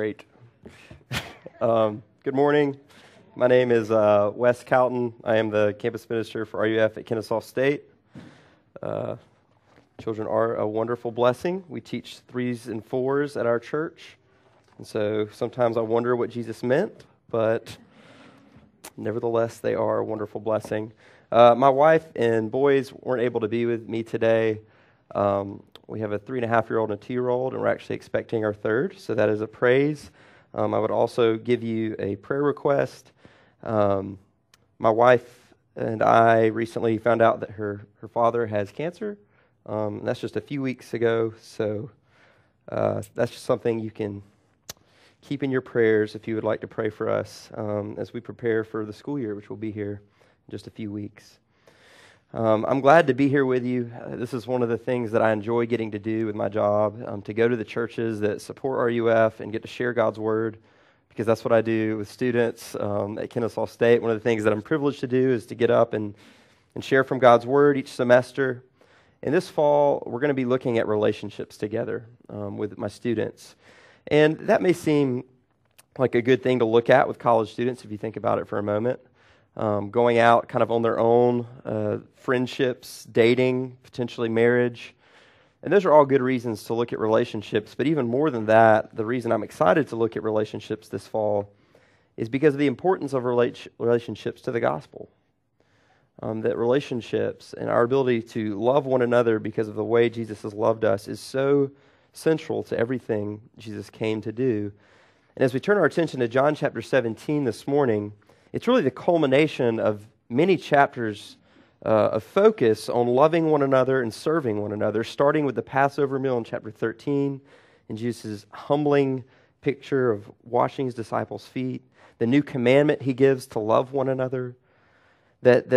Great. Good morning. My name is Wes Calton. I am the campus minister for RUF at Kennesaw State. Children are a wonderful blessing. We teach 3s and 4s at our church. And so sometimes I wonder what Jesus meant, but nevertheless, they are a wonderful blessing. My wife and boys weren't able to be with me today. We have a 3.5-year-old and a 2-year-old, and we're actually expecting our third, so that is a praise. I would also give you a prayer request. My wife and I recently found out that her father has cancer. That's just a few weeks ago, so that's just something you can keep in your prayers if you would like to pray for us as we prepare for the school year, which will be here in just a few weeks. I'm glad to be here with you. This is one of the things that I enjoy getting to do with my job, to go to the churches that support RUF and get to share God's Word, because that's what I do with students at Kennesaw State. One of the things that I'm privileged to do is to get up and share from God's Word each semester. And this fall, we're going to be looking at relationships together with my students. And that may seem like a good thing to look at with college students if you think about it for a moment. Going out kind of on their own, friendships, dating, potentially marriage. And those are all good reasons to look at relationships. But even more than that, the reason I'm excited to look at relationships this fall is because of the importance of relationships to the gospel. That relationships and our ability to love one another because of the way Jesus has loved us is so central to everything Jesus came to do. And as we turn our attention to John chapter 17 this morning, it's really the culmination of many chapters of focus on loving one another and serving one another, starting with the Passover meal in chapter 13, and Jesus' humbling picture of washing his disciples' feet, the new commandment he gives to love one another, that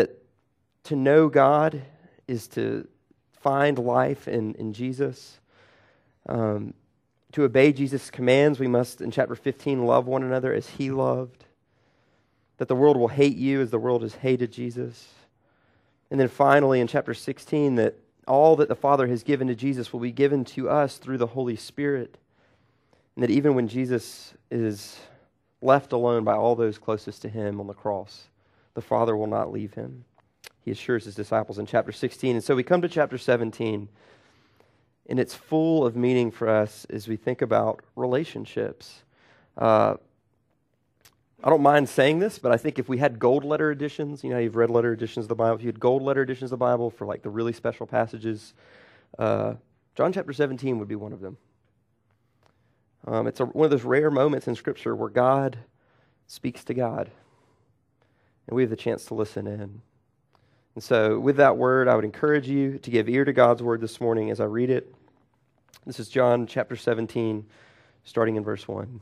to know God is to find life in Jesus. To obey Jesus' commands, we must, in chapter 15, love one another as he loved. That the world will hate you as the world has hated Jesus. And then finally, in chapter 16, that all that the Father has given to Jesus will be given to us through the Holy Spirit. And that even when Jesus is left alone by all those closest to him on the cross, the Father will not leave him. He assures his disciples in chapter 16. And so we come to chapter 17, and it's full of meaning for us as we think about relationships. I don't mind saying this, but I think if we had gold letter editions, you know, you've read letter editions of the Bible, if you had gold letter editions of the Bible for like the really special passages, John chapter 17 would be one of them. It's one of those rare moments in Scripture where God speaks to God, and we have the chance to listen in. And so with that word, I would encourage you to give ear to God's word this morning as I read it. This is John chapter 17, starting in verse 1.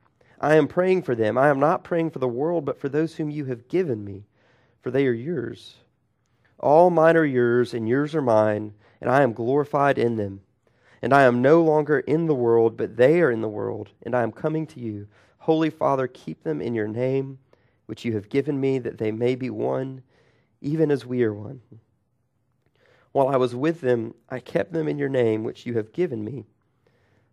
I am praying for them. I am not praying for the world, but for those whom you have given me, for they are yours. All mine are yours, and yours are mine, and I am glorified in them. And I am no longer in the world, but they are in the world, and I am coming to you. Holy Father, keep them in your name, which you have given me, that they may be one, even as we are one. While I was with them, I kept them in your name, which you have given me.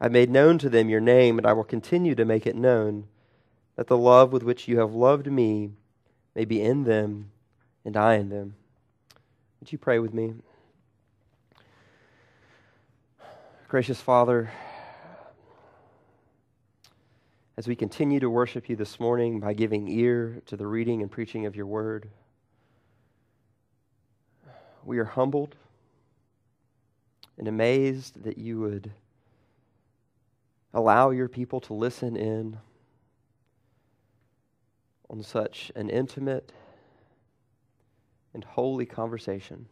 I made known to them your name, and I will continue to make it known, that the love with which you have loved me may be in them, and I in them. Would you pray with me? Gracious Father, as we continue to worship you this morning by giving ear to the reading and preaching of your word, we are humbled and amazed that you would allow your people to listen in on such an intimate and holy conversation.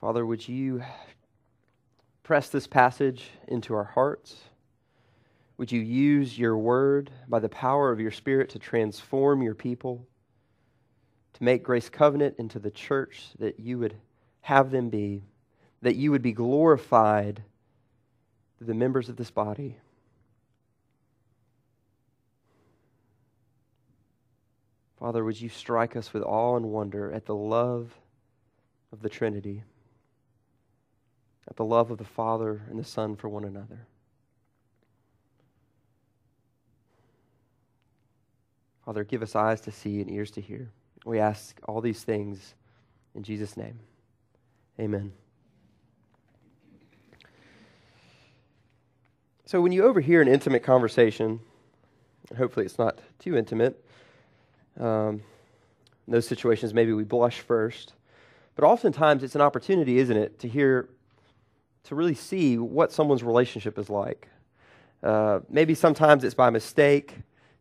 Father, would you press this passage into our hearts? Would you use your word by the power of your Spirit to transform your people, to make Grace Covenant into the church that you would have them be, that you would be glorified through the members of this body. Father, would you strike us with awe and wonder at the love of the Trinity, at the love of the Father and the Son for one another. Father, give us eyes to see and ears to hear. We ask all these things in Jesus' name. Amen. So when you overhear an intimate conversation, and hopefully it's not too intimate, in those situations maybe we blush first, but oftentimes it's an opportunity, isn't it, to really see what someone's relationship is like. Maybe sometimes it's by mistake.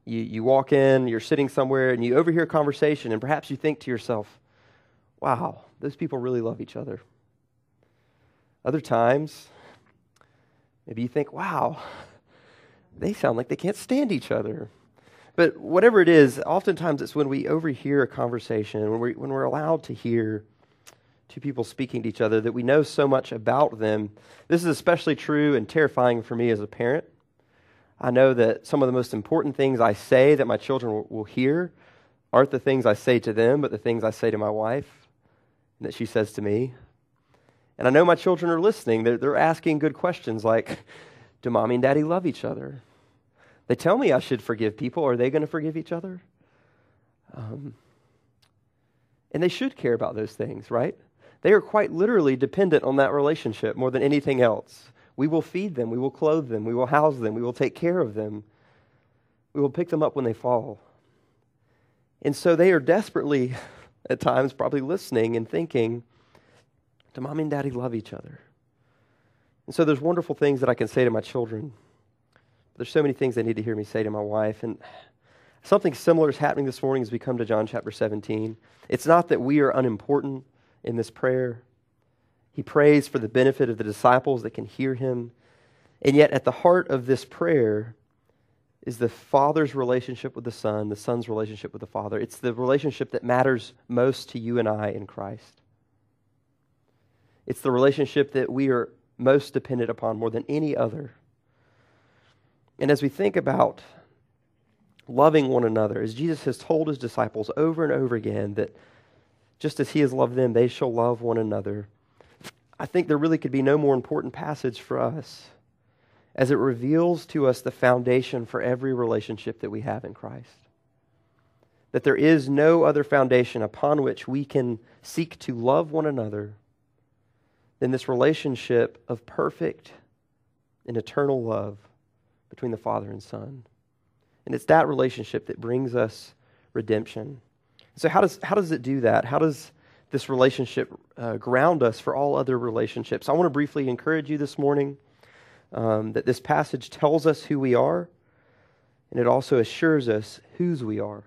You walk in, you're sitting somewhere, and you overhear a conversation, and perhaps you think to yourself, wow, those people really love each other. Other times, maybe you think, wow, they sound like they can't stand each other. But whatever it is, oftentimes it's when we overhear a conversation, when we're allowed to hear two people speaking to each other, that we know so much about them. This is especially true and terrifying for me as a parent. I know that some of the most important things I say that my children will hear aren't the things I say to them, but the things I say to my wife and that she says to me. And I know my children are listening. They're asking good questions like, do mommy and daddy love each other? They tell me I should forgive people. Are they going to forgive each other? And they should care about those things, right? They are quite literally dependent on that relationship more than anything else. We will feed them. We will clothe them. We will house them. We will take care of them. We will pick them up when they fall. And so they are desperately, at times, probably listening and thinking, do mommy and daddy love each other? And so there's wonderful things that I can say to my children. But there's so many things they need to hear me say to my wife. And something similar is happening this morning as we come to John chapter 17. It's not that we are unimportant in this prayer. He prays for the benefit of the disciples that can hear him. And yet at the heart of this prayer is the Father's relationship with the Son, the Son's relationship with the Father. It's the relationship that matters most to you and I in Christ. It's the relationship that we are most dependent upon more than any other. And as we think about loving one another, as Jesus has told his disciples over and over again that just as he has loved them, they shall love one another. I think there really could be no more important passage for us as it reveals to us the foundation for every relationship that we have in Christ. that there is no other foundation upon which we can seek to love one another than this relationship of perfect and eternal love between the Father and Son. And it's that relationship that brings us redemption. So how does it do that? How does this relationship ground us for all other relationships? I want to briefly encourage you this morning that this passage tells us who we are, and it also assures us whose we are.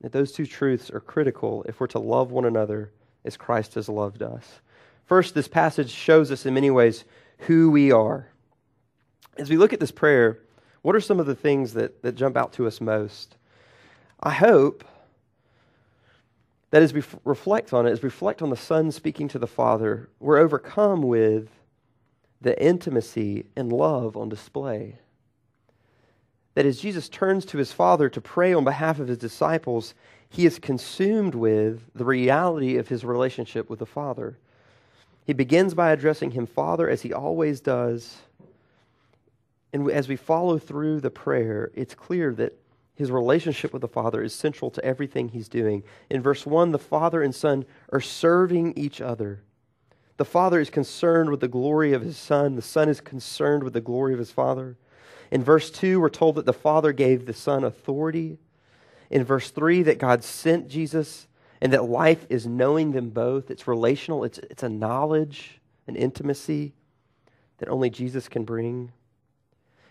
That those two truths are critical if we're to love one another as Christ has loved us. First, this passage shows us in many ways who we are. As we look at this prayer, what are some of the things that jump out to us most? I hope that as we reflect on it, as we reflect on the Son speaking to the Father, we're overcome with the intimacy and love on display. That as Jesus turns to his Father to pray on behalf of his disciples, he is consumed with the reality of his relationship with the Father. He begins by addressing him, Father, as he always does. And as we follow through the prayer, it's clear that his relationship with the Father is central to everything he's doing. In verse 1, the Father and Son are serving each other. The Father is concerned with the glory of his Son. The Son is concerned with the glory of his Father. In verse 2, we're told that the Father gave the Son authority. In verse 3, that God sent Jesus and that life is knowing them both. It's relational. It's a knowledge, an intimacy that only Jesus can bring.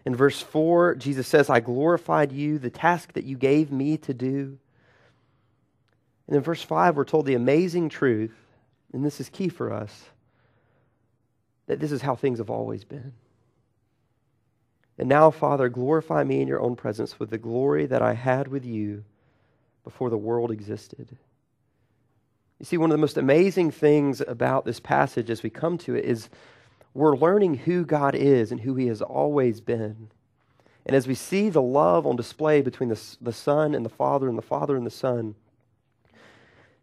In verse 4, Jesus says, I glorified you, the task that you gave me to do. And in verse 5, we're told the amazing truth, and this is key for us, that this is how things have always been. And now, Father, glorify me in your own presence with the glory that I had with you before the world existed. You see, one of the most amazing things about this passage as we come to it is we're learning who God is and who he has always been. And as we see the love on display between the Son and the Father and the Father and the Son,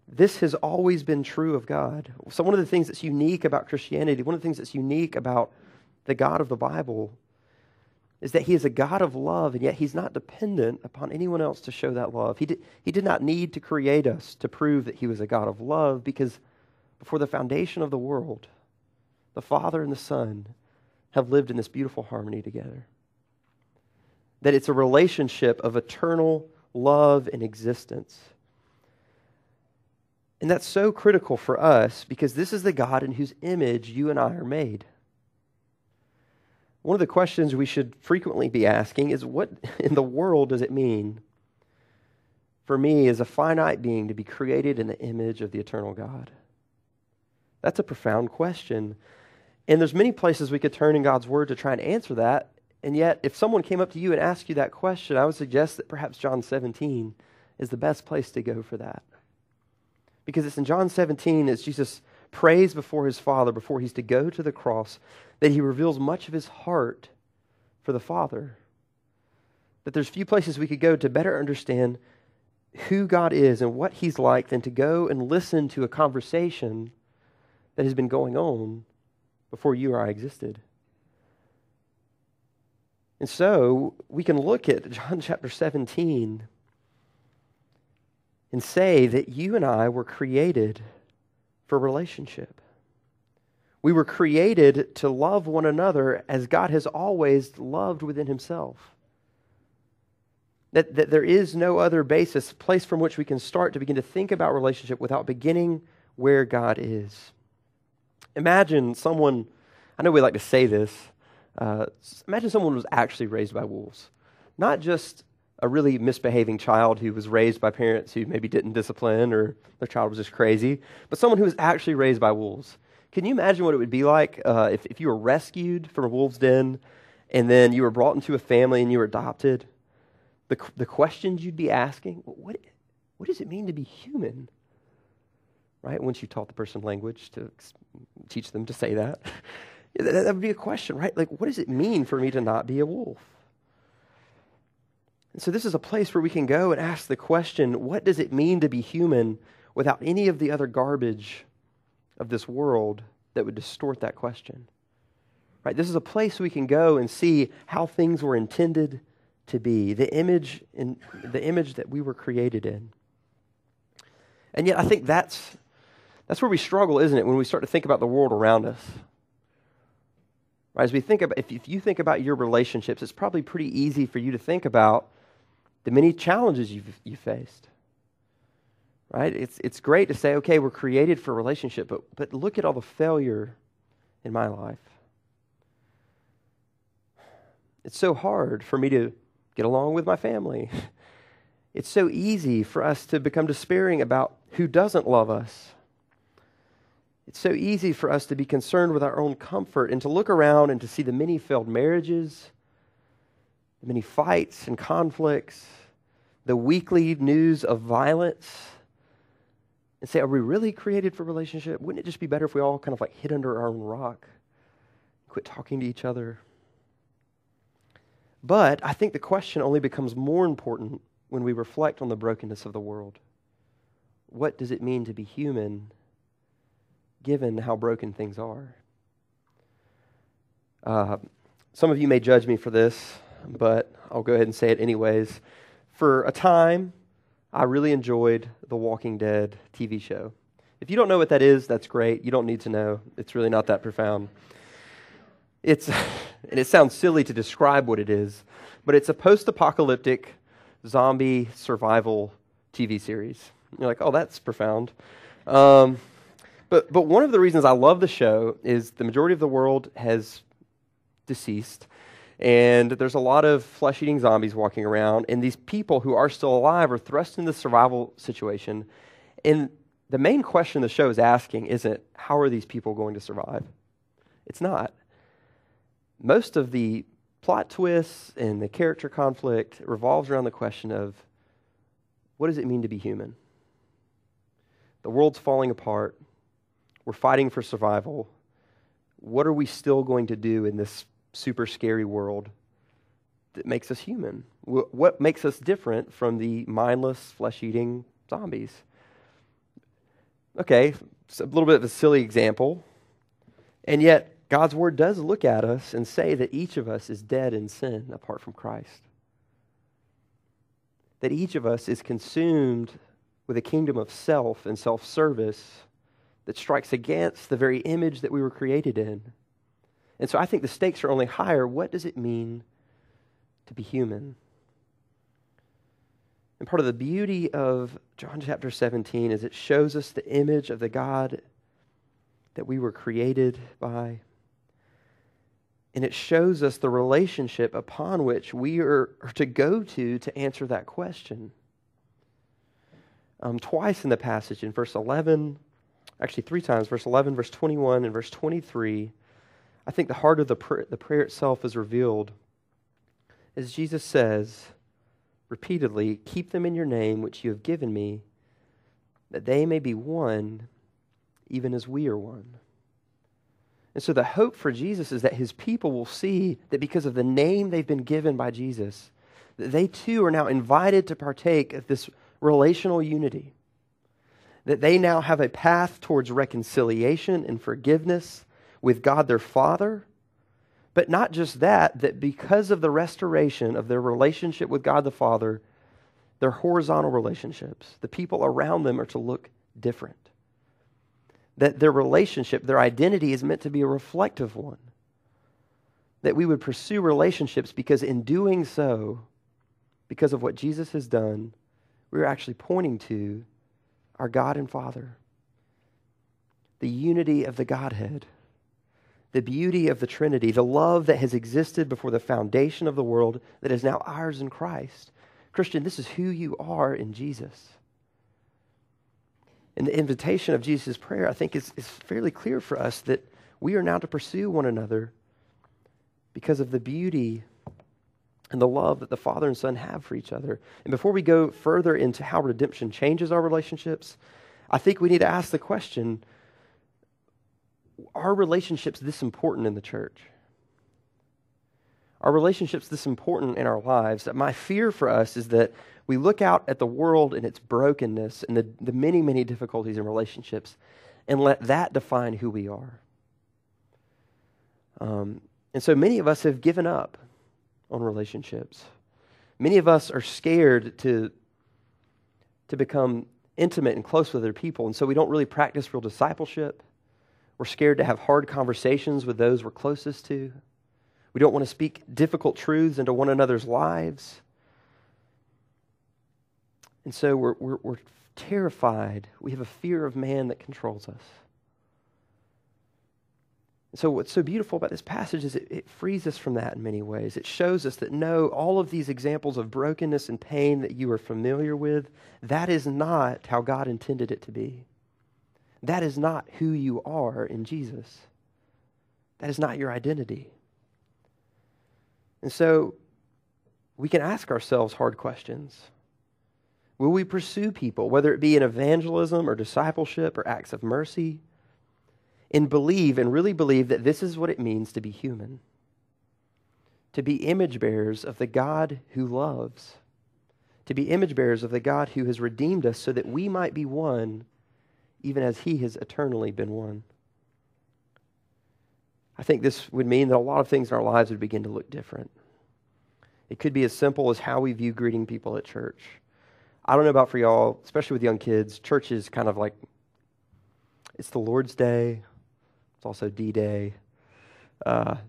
this has always been true of God. So one of the things that's unique about Christianity, one of the things that's unique about the God of the Bible is that he is a God of love, and yet he's not dependent upon anyone else to show that love. He did not need to create us to prove that he was a God of love, because before the foundation of the world, the Father and the Son have lived in this beautiful harmony together. That it's a relationship of eternal love and existence. And that's so critical for us because this is the God in whose image you and I are made. One of the questions we should frequently be asking is, what in the world does it mean for me as a finite being to be created in the image of the eternal God? That's a profound question. And there's many places we could turn in God's Word to try and answer that. And yet, if someone came up to you and asked you that question, I would suggest that perhaps John 17 is the best place to go for that. Because it's in John 17 as Jesus prays before his Father, before he's to go to the cross, that he reveals much of his heart for the Father. That there's few places we could go to better understand who God is and what he's like than to go and listen to a conversation that has been going on before you or I existed. And so we can look at John chapter 17 and say that you and I were created for relationship. We were created to love one another as God has always loved within himself. That there is no other basis, place from which we can start to begin to think about relationship without beginning where God is. Imagine someone, I know we like to say this, imagine someone was actually raised by wolves. Not just a really misbehaving child who was raised by parents who maybe didn't discipline or their child was just crazy, but someone who was actually raised by wolves. Can you imagine what it would be like if you were rescued from a wolf's den and then you were brought into a family and you were adopted? The questions you'd be asking, what does it mean to be human? Right? Once you taught the person language to teach them to say that, that would be a question, right? Like, what does it mean for me to not be a wolf? And so this is a place where we can go and ask the question, what does it mean to be human without any of the other garbage of this world that would distort that question? Right? This is a place we can go and see how things were intended to be, the image that we were created in. And yet I think that's where we struggle, isn't it, when we start to think about the world around us. Right? As we think about, if you think about your relationships, it's probably pretty easy for you to think about the many challenges you faced. Right? It's great to say, okay, we're created for a relationship, but look at all the failure in my life. It's so hard for me to get along with my family. It's so easy for us to become despairing about who doesn't love us. It's so easy for us to be concerned with our own comfort and to look around and to see the many failed marriages, the many fights and conflicts, the weekly news of violence, and say, are we really created for relationship? Wouldn't it just be better if we all kind of like hid under our own rock, quit talking to each other? But I think the question only becomes more important when we reflect on the brokenness of the world. What does it mean to be human, given how broken things are? Some of you may judge me for this, but I'll go ahead and say it anyways. For a time, I really enjoyed The Walking Dead TV show. If you don't know what that is, that's great. You don't need to know. It's really not that profound. And it sounds silly to describe what it is, but it's a post-apocalyptic zombie survival TV series. You're like, oh, that's profound. But one of the reasons I love the show is the majority of the world has deceased, and there's a lot of flesh-eating zombies walking around, and these people who are still alive are thrust into the survival situation. And the main question the show is asking isn't, how are these people going to survive? It's not. Most of the plot twists and the character conflict revolves around the question of, what does it mean to be human? The world's falling apart. We're fighting for survival. What are we still going to do in this super scary world that makes us human? What makes us different from the mindless, flesh-eating zombies? Okay, it's a little bit of a silly example, and yet God's word does look at us and say that each of us is dead in sin apart from Christ, that each of us is consumed with a kingdom of self and self-service that strikes against the very image that we were created in. And so I think the stakes are only higher. What does it mean to be human? And part of the beauty of John chapter 17 is it shows us the image of the God that we were created by. And it shows us the relationship upon which we are to go to answer that question. Twice in the passage, in verse 11, actually three times, verse 11, verse 21, and verse 23, I think the heart of the prayer itself is revealed as Jesus says repeatedly, "Keep them in your name which you have given me, that they may be one, even as we are one." And so the hope for Jesus is that his people will see that because of the name they've been given by Jesus, that they too are now invited to partake of this relational unity, that they now have a path towards reconciliation and forgiveness with God their Father. But not just that because of the restoration of their relationship with God the Father, their horizontal relationships, the people around them are to look different. That their relationship, their identity is meant to be a reflective one. That we would pursue relationships because in doing so, because of what Jesus has done, we're actually pointing to our God and Father, the unity of the Godhead, the beauty of the Trinity, the love that has existed before the foundation of the world that is now ours in Christ. Christian, this is who you are in Jesus. And the invitation of Jesus' prayer, I think, is fairly clear for us that we are now to pursue one another because of the beauty and the love that the Father and Son have for each other. And before we go further into how redemption changes our relationships, I think we need to ask the question, are relationships this important in the church? Are relationships this important in our lives? My fear for us is that we look out at the world and its brokenness and the many, many difficulties in relationships and let that define who we are. And so many of us have given up on relationships. Many of us are scared to become intimate and close with other people, and so we don't really practice real discipleship. We're scared to have hard conversations with those we're closest to. We don't want to speak difficult truths into one another's lives. And so we're terrified. We have a fear of man that controls us. And so what's so beautiful about this passage is it frees us from that in many ways. It shows us that no, all of these examples of brokenness and pain that you are familiar with, that is not how God intended it to be. That is not who you are in Jesus. That is not your identity. And so we can ask ourselves hard questions. Will we pursue people, whether it be in evangelism or discipleship or acts of mercy, and believe and really believe that this is what it means to be human, to be image bearers of the God who loves, to be image bearers of the God who has redeemed us so that we might be one even as he has eternally been one? I think this would mean that a lot of things in our lives would begin to look different. It could be as simple as how we view greeting people at church. I don't know about for y'all, especially with young kids, church is kind of like, it's the Lord's Day. It's also D-Day.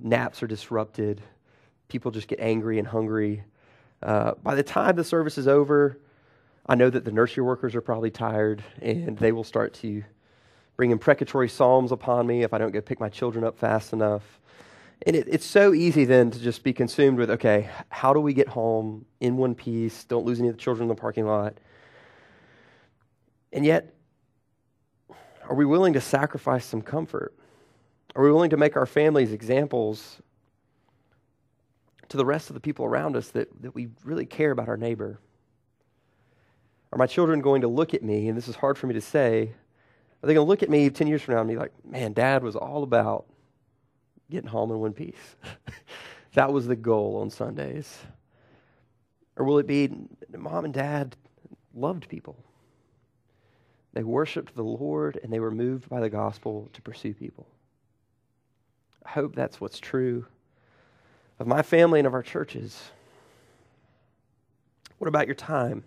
Naps are disrupted. People just get angry and hungry. By the time the service is over, I know that the nursery workers are probably tired, and they will start to bring imprecatory psalms upon me if I don't go pick my children up fast enough. And it's so easy then to just be consumed with, okay, how do we get home in one piece? Don't lose any of the children in the parking lot. And yet, are we willing to sacrifice some comfort? Are we willing to make our families examples to the rest of the people around us that we really care about our neighbor? Are my children going to look at me, and this is hard for me to say, are they going to look at me 10 years from now and be like, man, Dad was all about getting home in one piece. That was the goal on Sundays. Or will it be Mom and Dad loved people? They worshiped the Lord, and they were moved by the gospel to pursue people. I hope that's what's true of my family and of our churches. What about your time?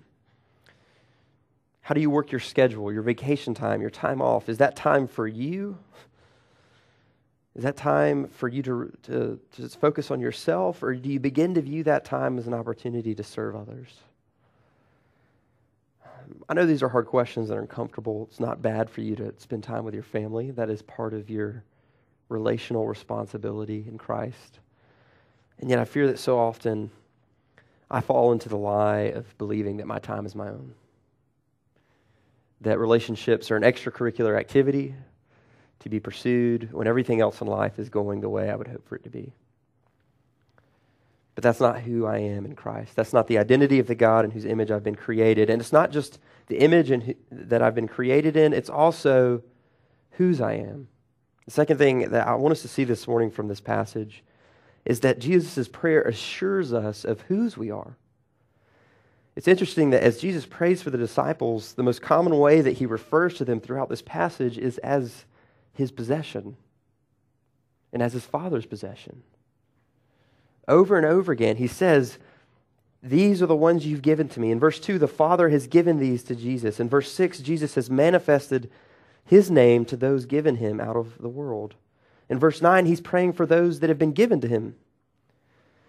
How do you work your schedule, your vacation time, your time off? Is that time for you? Is that time for you to just focus on yourself, or do you begin to view that time as an opportunity to serve others? I know these are hard questions that are uncomfortable. It's not bad for you to spend time with your family. That is part of your relational responsibility in Christ. And yet I fear that so often I fall into the lie of believing that my time is my own, that relationships are an extracurricular activity to be pursued when everything else in life is going the way I would hope for it to be. But that's not who I am in Christ. That's not the identity of the God in whose image I've been created. And it's not just the image that I've been created in, it's also whose I am. The second thing that I want us to see this morning from this passage is that Jesus' prayer assures us of whose we are. It's interesting that as Jesus prays for the disciples, the most common way that he refers to them throughout this passage is as his possession and as his Father's possession. Over and over again, he says, these are the ones you've given to me. In verse 2, the Father has given these to Jesus. In verse 6, Jesus has manifested his name to those given him out of the world. In verse 9, he's praying for those that have been given to him.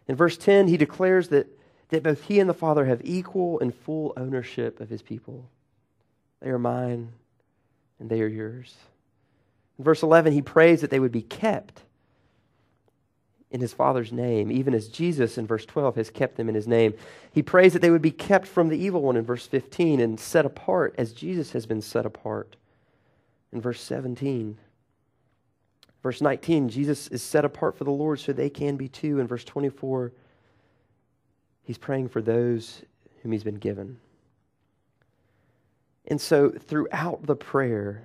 In verse 10, he declares that both he and the Father have equal and full ownership of his people. They are mine, and they are yours. In verse 11, he prays that they would be kept in his Father's name, even as Jesus, in verse 12, has kept them in his name. He prays that they would be kept from the evil one, in verse 15, and set apart as Jesus has been set apart, in verse 17. Verse 19, Jesus is set apart for the Lord so they can be too, in verse 24. He's praying for those whom he's been given. And so throughout the prayer,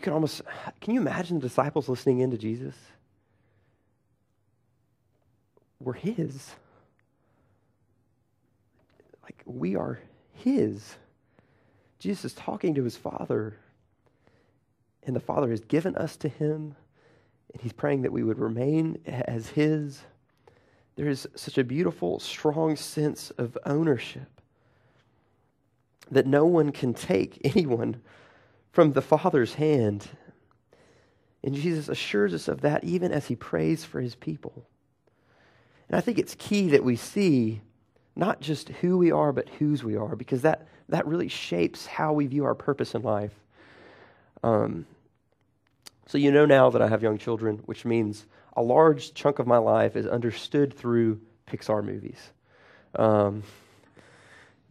can you imagine the disciples listening in to Jesus? We're his. Like, we are his. Jesus is talking to his Father, and the Father has given us to him, and he's praying that we would remain as his. There is such a beautiful, strong sense of ownership that no one can take anyone from the Father's hand. And Jesus assures us of that even as he prays for his people. And I think it's key that we see not just who we are, but whose we are, because that really shapes how we view our purpose in life. So you know now that I have young children, which means a large chunk of my life is understood through Pixar movies.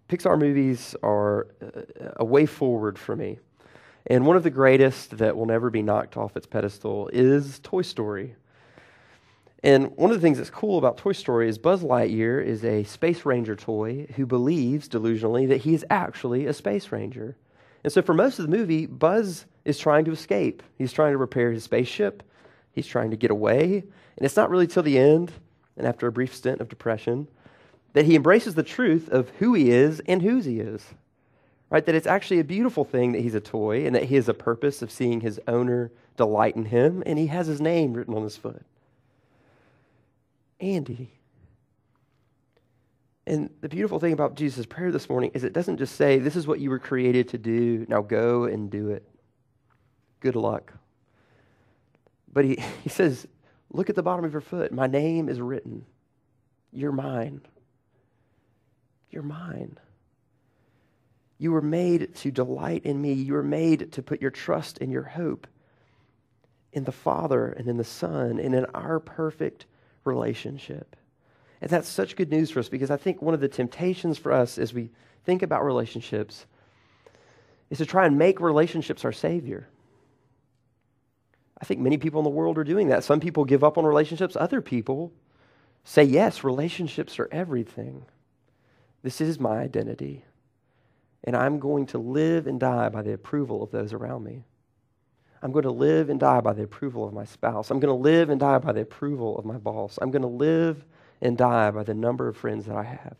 Pixar movies are a way forward for me. And one of the greatest that will never be knocked off its pedestal is Toy Story. And one of the things that's cool about Toy Story is Buzz Lightyear is a Space Ranger toy who believes delusionally that he is actually a Space Ranger. And so for most of the movie, Buzz is trying to escape. He's trying to repair his spaceship. He's trying to get away. And it's not really till the end, and after a brief stint of depression, that he embraces the truth of who he is and whose he is. Right? That it's actually a beautiful thing that he's a toy and that he has a purpose of seeing his owner delight in him, and he has his name written on his foot. Andy. And the beautiful thing about Jesus' prayer this morning is it doesn't just say, this is what you were created to do, now go and do it. Good luck. But he says, look at the bottom of your foot. My name is written. You're mine. You're mine. You were made to delight in me. You were made to put your trust and your hope in the Father and in the Son and in our perfect relationship. And that's such good news for us, because I think one of the temptations for us as we think about relationships is to try and make relationships our savior. I think many people in the world are doing that. Some people give up on relationships. Other people say, yes, relationships are everything. This is my identity. And I'm going to live and die by the approval of those around me. I'm going to live and die by the approval of my spouse. I'm going to live and die by the approval of my boss. I'm going to live and die by the number of friends that I have.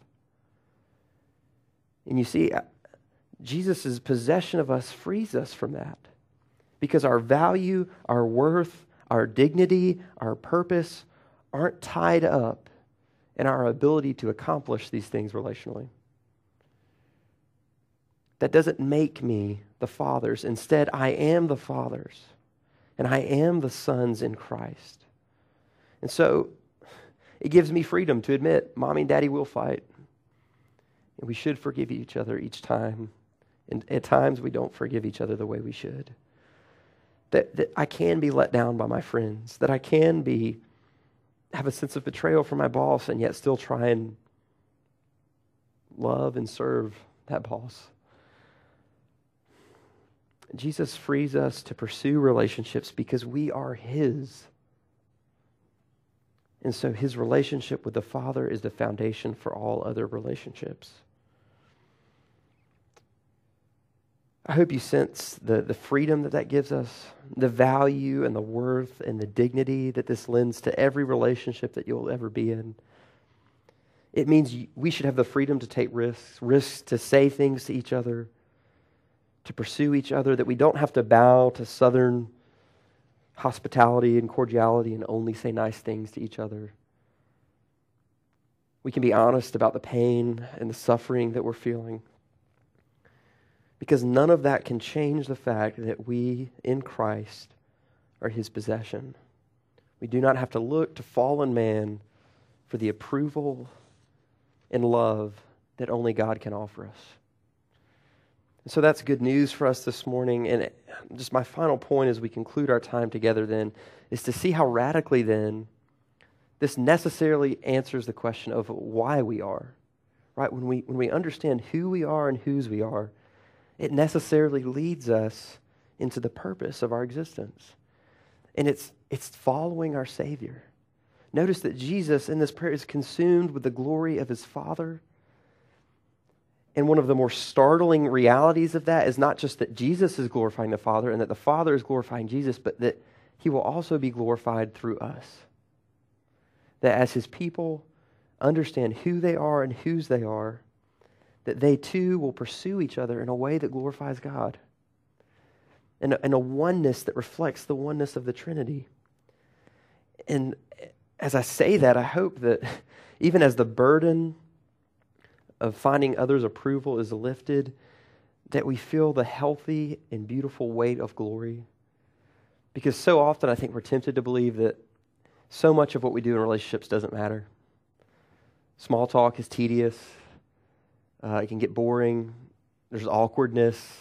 And you see, Jesus' possession of us frees us from that, because our value, our worth, our dignity, our purpose aren't tied up in our ability to accomplish these things relationally. That doesn't make me the Father's. Instead, I am the Father's, and I am the Son's in Christ. And so it gives me freedom to admit, Mommy and Daddy will fight, and we should forgive each other each time. And at times, we don't forgive each other the way we should. That I can be let down by my friends, that I can have a sense of betrayal from my boss and yet still try and love and serve that boss. Jesus frees us to pursue relationships because we are his. And so his relationship with the Father is the foundation for all other relationships. I hope you sense the freedom that gives us, the value and the worth and the dignity that this lends to every relationship that you'll ever be in. It means we should have the freedom to take risks to say things to each other, to pursue each other, that we don't have to bow to Southern hospitality and cordiality and only say nice things to each other. We can be honest about the pain and the suffering that we're feeling, because none of that can change the fact that we, in Christ, are his possession. We do not have to look to fallen man for the approval and love that only God can offer us. And so that's good news for us this morning. And just my final point as we conclude our time together then is to see how radically then this necessarily answers the question of why we are. Right? When we understand who we are and whose we are, it necessarily leads us into the purpose of our existence. And it's following our Savior. Notice that Jesus in this prayer is consumed with the glory of his Father. And one of the more startling realities of that is not just that Jesus is glorifying the Father and that the Father is glorifying Jesus, but that he will also be glorified through us. That as his people understand who they are and whose they are, that they too will pursue each other in a way that glorifies God, and a oneness that reflects the oneness of the Trinity. And as I say that, I hope that even as the burden of finding others' approval is lifted, that we feel the healthy and beautiful weight of glory. Because so often I think we're tempted to believe that so much of what we do in relationships doesn't matter. Small talk is tedious. It can get boring. There's awkwardness.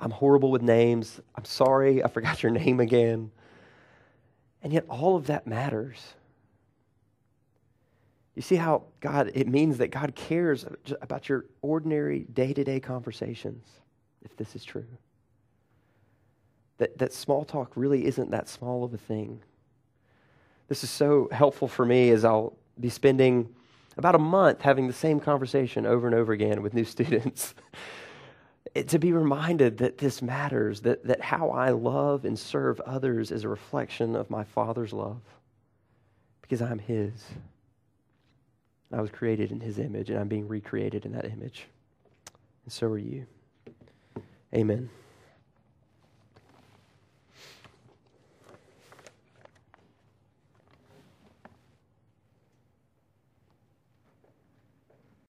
I'm horrible with names. I'm sorry, I forgot your name again. And yet all of that matters. You see how God, it means that God cares about your ordinary day-to-day conversations, if this is true. That small talk really isn't that small of a thing. This is so helpful for me as I'll be spending about a month having the same conversation over and over again with new students. To be reminded that this matters, that how I love and serve others is a reflection of my Father's love, because I'm His. I was created in His image, and I'm being recreated in that image. And so are you. Amen.